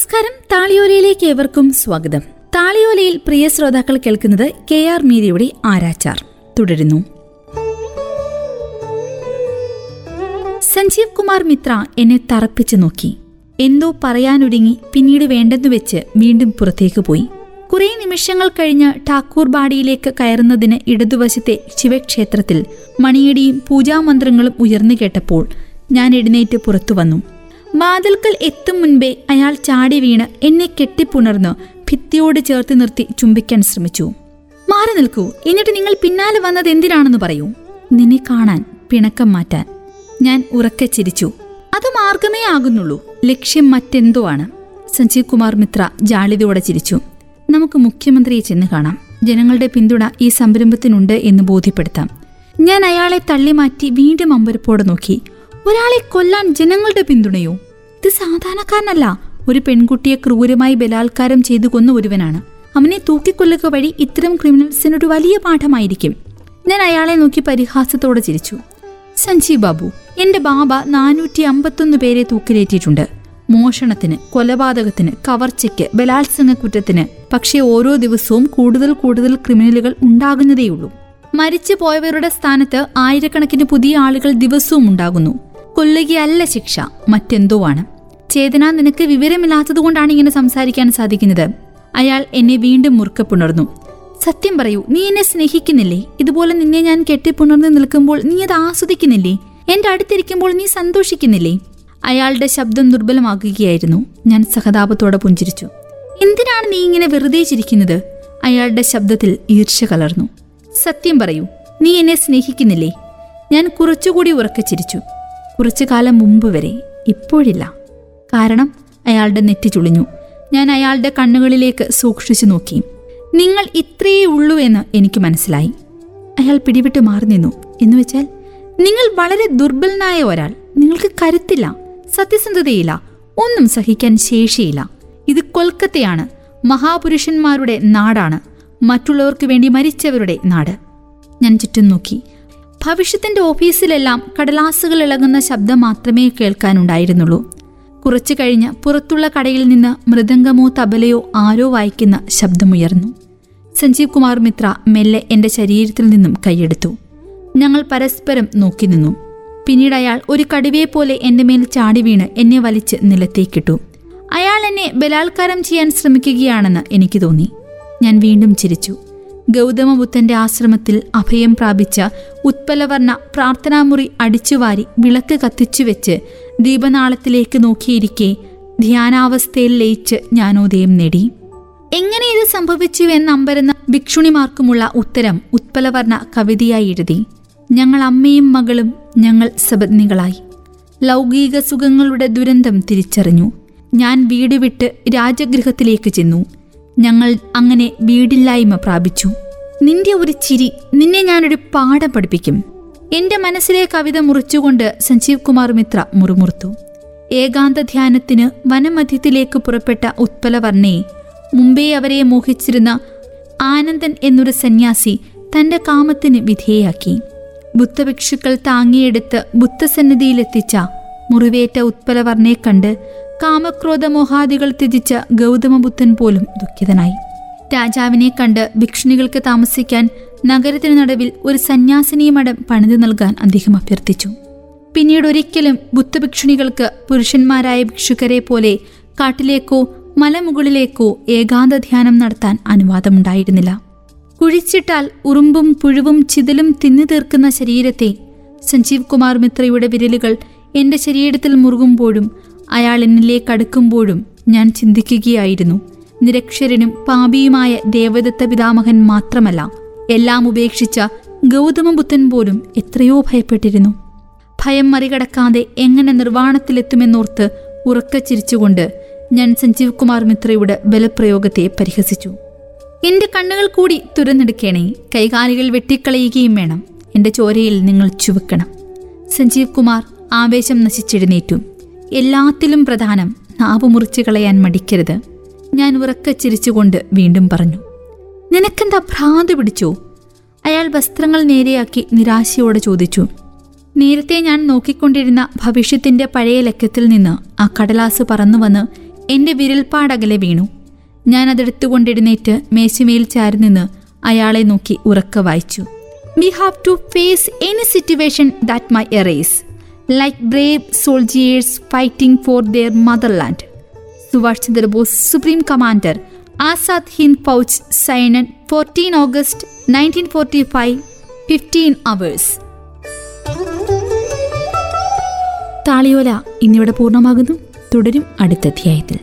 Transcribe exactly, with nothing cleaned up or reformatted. നമസ്കാരം. താളിയോലയിലേക്ക് ഏവർക്കും സ്വാഗതം. താളിയോലയിൽ പ്രിയ ശ്രോതാക്കൾ കേൾക്കുന്നത് കെ ആർ മീരയുടെ ആരാച്ചാർ തുടരുന്നു. സഞ്ജീവ് കുമാർ മിത്ര എന്നെ തറപ്പിച്ചു നോക്കി. എന്തോ പറയാനൊരുങ്ങി പിന്നീട് വേണ്ടെന്നു വെച്ച് വീണ്ടും പുറത്തേക്ക് പോയി. കുറെ നിമിഷങ്ങൾ കഴിഞ്ഞ് ഠാക്കൂർബാടിയിലേക്ക് കയറുന്നതിന് ഇടതുവശത്തെ ശിവക്ഷേത്രത്തിൽ മണിയടിയും പൂജാമന്ത്രങ്ങളും ഉയർന്നു കേട്ടപ്പോൾ ഞാൻ എഴുന്നേറ്റ് പുറത്തു വന്നു. വാതിൽക്കൽ എത്തും മുൻപേ അയാൾ ചാടി വീണ് എന്നെ കെട്ടിപ്പുണർന്ന് ഭിത്തിയോട് ചേർത്ത് നിർത്തി ചുംബിക്കാൻ ശ്രമിച്ചു. മാറി നിൽക്കൂ, എന്നിട്ട് നിങ്ങൾ പിന്നാലെ വന്നത് എന്തിനാണെന്ന് പറയൂ. നിന്നെ കാണാൻ, പിണക്കം മാറ്റാൻ. ഞാൻ ഉറക്കെ ചിരിച്ചു. അത് മാർഗമേ ആകുന്നുള്ളൂ, ലക്ഷ്യം മറ്റെന്തോ ആണ്. സഞ്ജീവ് കുമാർ മിത്ര ജാളിതയോടെ ചിരിച്ചു. നമുക്ക് മുഖ്യമന്ത്രിയെ ചെന്ന് കാണാം, ജനങ്ങളുടെ പിന്തുണ ഈ സംരംഭത്തിനുണ്ട് എന്ന് ബോധ്യപ്പെടുത്താം. ഞാൻ അയാളെ തള്ളിമാറ്റി വീണ്ടും അമ്പരപ്പോടെ നോക്കി. ഒരാളെ കൊല്ലാൻ ജനങ്ങളുടെ പിന്തുണയോ? ഇത് സാധാരണക്കാരനല്ല, ഒരു പെൺകുട്ടിയെ ക്രൂരമായി ബലാത്കാരം ചെയ്തു കൊന്ന ഒരുവനാണ്. അവനെ തൂക്കിക്കൊല്ലുക വഴി ഇത്തരം ക്രിമിനൽസിനൊരു വലിയ പാഠമായിരിക്കും. ഞാൻ അയാളെ നോക്കി പരിഹാസത്തോടെ ചിരിച്ചു. സഞ്ജീവ് ബാബു, എന്റെ ബാബ നാനൂറ്റി അമ്പത്തൊന്ന് പേരെ തൂക്കിലേറ്റിയിട്ടുണ്ട്. മോഷണത്തിന്, കൊലപാതകത്തിന്, കവർച്ചയ്ക്ക്, ബലാത്സംഗ കുറ്റത്തിന്. പക്ഷേ ഓരോ ദിവസവും കൂടുതൽ കൂടുതൽ ക്രിമിനലുകൾ ഉണ്ടാകുന്നതേയുള്ളൂ. മരിച്ചു പോയവരുടെ സ്ഥാനത്ത് ആയിരക്കണക്കിന് പുതിയ ആളുകൾ ദിവസവും ഉണ്ടാകുന്നു. കൊല്ലുകയല്ല ശിക്ഷ, മറ്റെന്തോ ആണ്. ചേതന, നിനക്ക് വിവരമില്ലാത്തതുകൊണ്ടാണ് ഇങ്ങനെ സംസാരിക്കാൻ സാധിക്കുന്നത്. അയാൾ എന്നെ വീണ്ടും മുറുക്കപ്പുണർന്നു. സത്യം പറയൂ, നീ എന്നെ സ്നേഹിക്കുന്നില്ലേ? ഇതുപോലെ നിന്നെ ഞാൻ കെട്ടിപ്പുണർന്ന് നിൽക്കുമ്പോൾ നീ അത് ആസ്വദിക്കുന്നില്ലേ? എന്റെ അടുത്തിരിക്കുമ്പോൾ നീ സന്തോഷിക്കുന്നില്ലേ? അയാളുടെ ശബ്ദം ദുർബലമാകുകയായിരുന്നു. ഞാൻ സഹതാപത്തോടെ പുഞ്ചിരിച്ചു. എന്തിനാണ് നീ ഇങ്ങനെ വെറുതെ ചിരിക്കുന്നത്? അയാളുടെ ശബ്ദത്തിൽ ഈർഷ്യ കലർന്നു. സത്യം പറയൂ, നീ എന്നെ സ്നേഹിക്കുന്നില്ലേ? ഞാൻ കുറച്ചുകൂടി ഉറക്കെ ചിരിച്ചു. കുറച്ചു കാലം മുമ്പ് വരെ, ഇപ്പോഴില്ല. കാരണം അയാളുടെ നെറ്റി ചുളിഞ്ഞു. ഞാൻ അയാളുടെ കണ്ണുകളിലേക്ക് സൂക്ഷിച്ചു നോക്കി. നിങ്ങൾ ഇത്രയേ ഉള്ളൂ എന്ന് എനിക്ക് മനസ്സിലായി. അയാൾ പിടിവിട്ട് മാറി നിന്നു. എന്നുവെച്ചാൽ നിങ്ങൾ വളരെ ദുർബലനായ ഒരാൾ. നിങ്ങൾക്ക് കരുത്തില്ല, സത്യസന്ധതയില്ല, ഒന്നും സഹിക്കാൻ ശേഷിയില്ല. ഇത് കൊൽക്കത്തയാണ്, മഹാപുരുഷന്മാരുടെ നാടാണ്, മറ്റുള്ളവർക്ക് വേണ്ടി മരിച്ചവരുടെ നാട്. ഞാൻ ചുറ്റും നോക്കി. ഭവിഷ്യത്തിന്റെ ഓഫീസിലെല്ലാം കടലാസുകൾ ഇളകുന്ന ശബ്ദം മാത്രമേ കേൾക്കാനുണ്ടായിരുന്നുള്ളൂ. കുറച്ചു കഴിഞ്ഞ് പുറത്തുള്ള കടയിൽ നിന്ന് മൃദംഗമോ തബലയോ ആരോ വായിക്കുന്ന ശബ്ദമുയർന്നു. സഞ്ജീവ് കുമാർ മിത്ര മെല്ലെ എൻ്റെ ശരീരത്തിൽ നിന്നും കൈയെടുത്തു. ഞങ്ങൾ പരസ്പരം നോക്കി നിന്നു. പിന്നീട് അയാൾ ഒരു കടുവയെ പോലെ എൻ്റെ മേൽ ചാടി വീണ് എന്നെ വലിച്ച് നിലത്തേക്കിട്ടു. അയാൾ എന്നെ ബലാത്കാരം ചെയ്യാൻ ശ്രമിക്കുകയാണെന്ന് എനിക്ക് തോന്നി. ഞാൻ വീണ്ടും ചിരിച്ചു. ഗൗതമ ബുദ്ധന്റെ ആശ്രമത്തിൽ അഭയം പ്രാപിച്ച ഉത്പലവർണ പ്രാർത്ഥനാമുറി അടിച്ചുവാരി വിളക്ക് കത്തിച്ചുവെച്ച് ദീപനാളത്തിലേക്ക് നോക്കിയിരിക്കെ ധ്യാനാവസ്ഥയിൽ ലയിച്ച് ജ്ഞാനോദയം നേടി. എങ്ങനെ ഇത് സംഭവിച്ചു എന്നമ്പരുന്ന ഭിക്ഷുണിമാർക്കുമുള്ള ഉത്തരം ഉത്പലവർണ കവിതയായി എഴുതി. ഞങ്ങൾ അമ്മയും മകളും, ഞങ്ങൾ സപത്നികളായി. ലൗകിക സുഖങ്ങളുടെ ദുരന്തം തിരിച്ചറിഞ്ഞു. ഞാൻ വീട് വിട്ട് രാജഗൃഹത്തിലേക്ക് ചെന്നു. ഞങ്ങൾ അങ്ങനെ വീടില്ലായ്മ പ്രാപിച്ചു. നിന്റെ ഒരു ചിരി, നിന്നെ ഞാനൊരു പാഠം പഠിപ്പിക്കും. എന്റെ മനസ്സിലെ കവിത മുറിച്ചുകൊണ്ട് സഞ്ജീവ് കുമാർ മിത്ര മുറുമുറുത്തു. ഏകാന്ത ധ്യാനത്തിന് വനമധ്യത്തിലേക്ക് പുറപ്പെട്ട ഉത്പലവർണയെ മുമ്പേ അവരെ മോഹിച്ചിരുന്ന ആനന്ദൻ എന്നൊരു സന്യാസി തന്റെ കാമത്തിന് വിധേയാക്കി. ബുദ്ധഭിക്ഷുക്കൾ താങ്ങിയെടുത്ത് ബുദ്ധസന്നിധിയിലെത്തിച്ച മുറിവേറ്റ ഉത്പലവർണയെ കണ്ട് കാമക്രോധമോഹാദികൾ ത്യജിച്ച ഗൗതമബുദ്ധൻ പോലും ദുഃഖിതനായി. രാജാവിനെ കണ്ട് ഭിക്ഷുണികൾക്ക് താമസിക്കാൻ നഗരത്തിന് നടുവിൽ ഒരു സന്യാസിനി മഠം പണിതു നൽകാൻ അദ്ദേഹം അഭ്യർത്ഥിച്ചു. പിന്നീടൊരിക്കലും ബുദ്ധഭിക്ഷുണികൾക്ക് പുരുഷന്മാരായ ഭിക്ഷുക്കരെ പോലെ കാട്ടിലേക്കോ മലമുകളിലേക്കോ ഏകാന്ത ധ്യാനം നടത്താൻ അനുവാദമുണ്ടായിരുന്നില്ല. കുഴിച്ചിട്ടാൽ ഉറുമ്പും പുഴുവും ചിതലും തിന്നു തീർക്കുന്ന ശരീരത്തെ സഞ്ജീവ് കുമാർ മിത്രയുടെ വിരലുകൾ എൻ്റെ ശരീരത്തിൽ മുറുകുമ്പോഴും അയാൾ എന്നിലേക്ക് അടുക്കുമ്പോഴും ഞാൻ ചിന്തിക്കുകയായിരുന്നു, നിരക്ഷരനും പാപിയുമായ ദേവദത്ത പിതാമഹൻ മാത്രമല്ല, എല്ലാം ഉപേക്ഷിച്ച ഗൗതമബുദ്ധൻ പോലും എത്രയോ ഭയപ്പെട്ടിരുന്നു. ഭയം മറികടക്കാതെ എങ്ങനെ നിർവ്വാണത്തിലെത്തുമെന്നോർത്ത് ഉറക്ക ചിരിച്ചുകൊണ്ട് ഞാൻ സഞ്ജീവ് കുമാർ മിത്രയുടെ ബലപ്രയോഗത്തെ പരിഹസിച്ചു. എൻ്റെ കണ്ണുകൾ കൂടി തുരന്നെടുക്കണേ, കൈകാലുകൾ വെട്ടിക്കളയുകയും വേണം, എൻ്റെ ചോരയിൽ നിങ്ങൾ ചുവക്കണം. സഞ്ജീവ് കുമാർ ആവേശം നശിച്ചെഴുന്നേറ്റു. എല്ലാത്തിലും പ്രധാനം നാവ് മുറിച്ചു കളയാൻ മടിക്കരുത്. ഞാൻ ഉറക്കെ ചിരിച്ചുകൊണ്ട് വീണ്ടും പറഞ്ഞു. നിനക്കെന്താ ഭ്രാന്ത് പിടിച്ചോ? അയാൾ വസ്ത്രങ്ങൾ നേരെയാക്കി നിരാശയോടെ ചോദിച്ചു. നേരത്തെ ഞാൻ നോക്കിക്കൊണ്ടിരുന്ന ഭവിഷ്യത്തിന്റെ പഴയ ലക്കത്തിൽ നിന്ന് ആ കടലാസ് പറന്നു വന്ന് എൻ്റെ വിരൽപ്പാടകലെ വീണു. ഞാൻ അതെടുത്തുകൊണ്ടിരുന്നേറ്റ് മേശമേൽ ചാരിനിന്ന് അയാളെ നോക്കി ഉറക്കെ വായിച്ചു. We have to face any situation that may arise like brave soldiers fighting for their motherland. Subhash Chandrabose, supreme commander, Azad Hind Fauj, Sainan, fourteen August nineteen forty five, fifteen hours. താളിയോല ഇന്നിവിടെ പൂർണ്ണമാകുന്നു. തുടരും അടുത്ത അധ്യായത്തിൽ.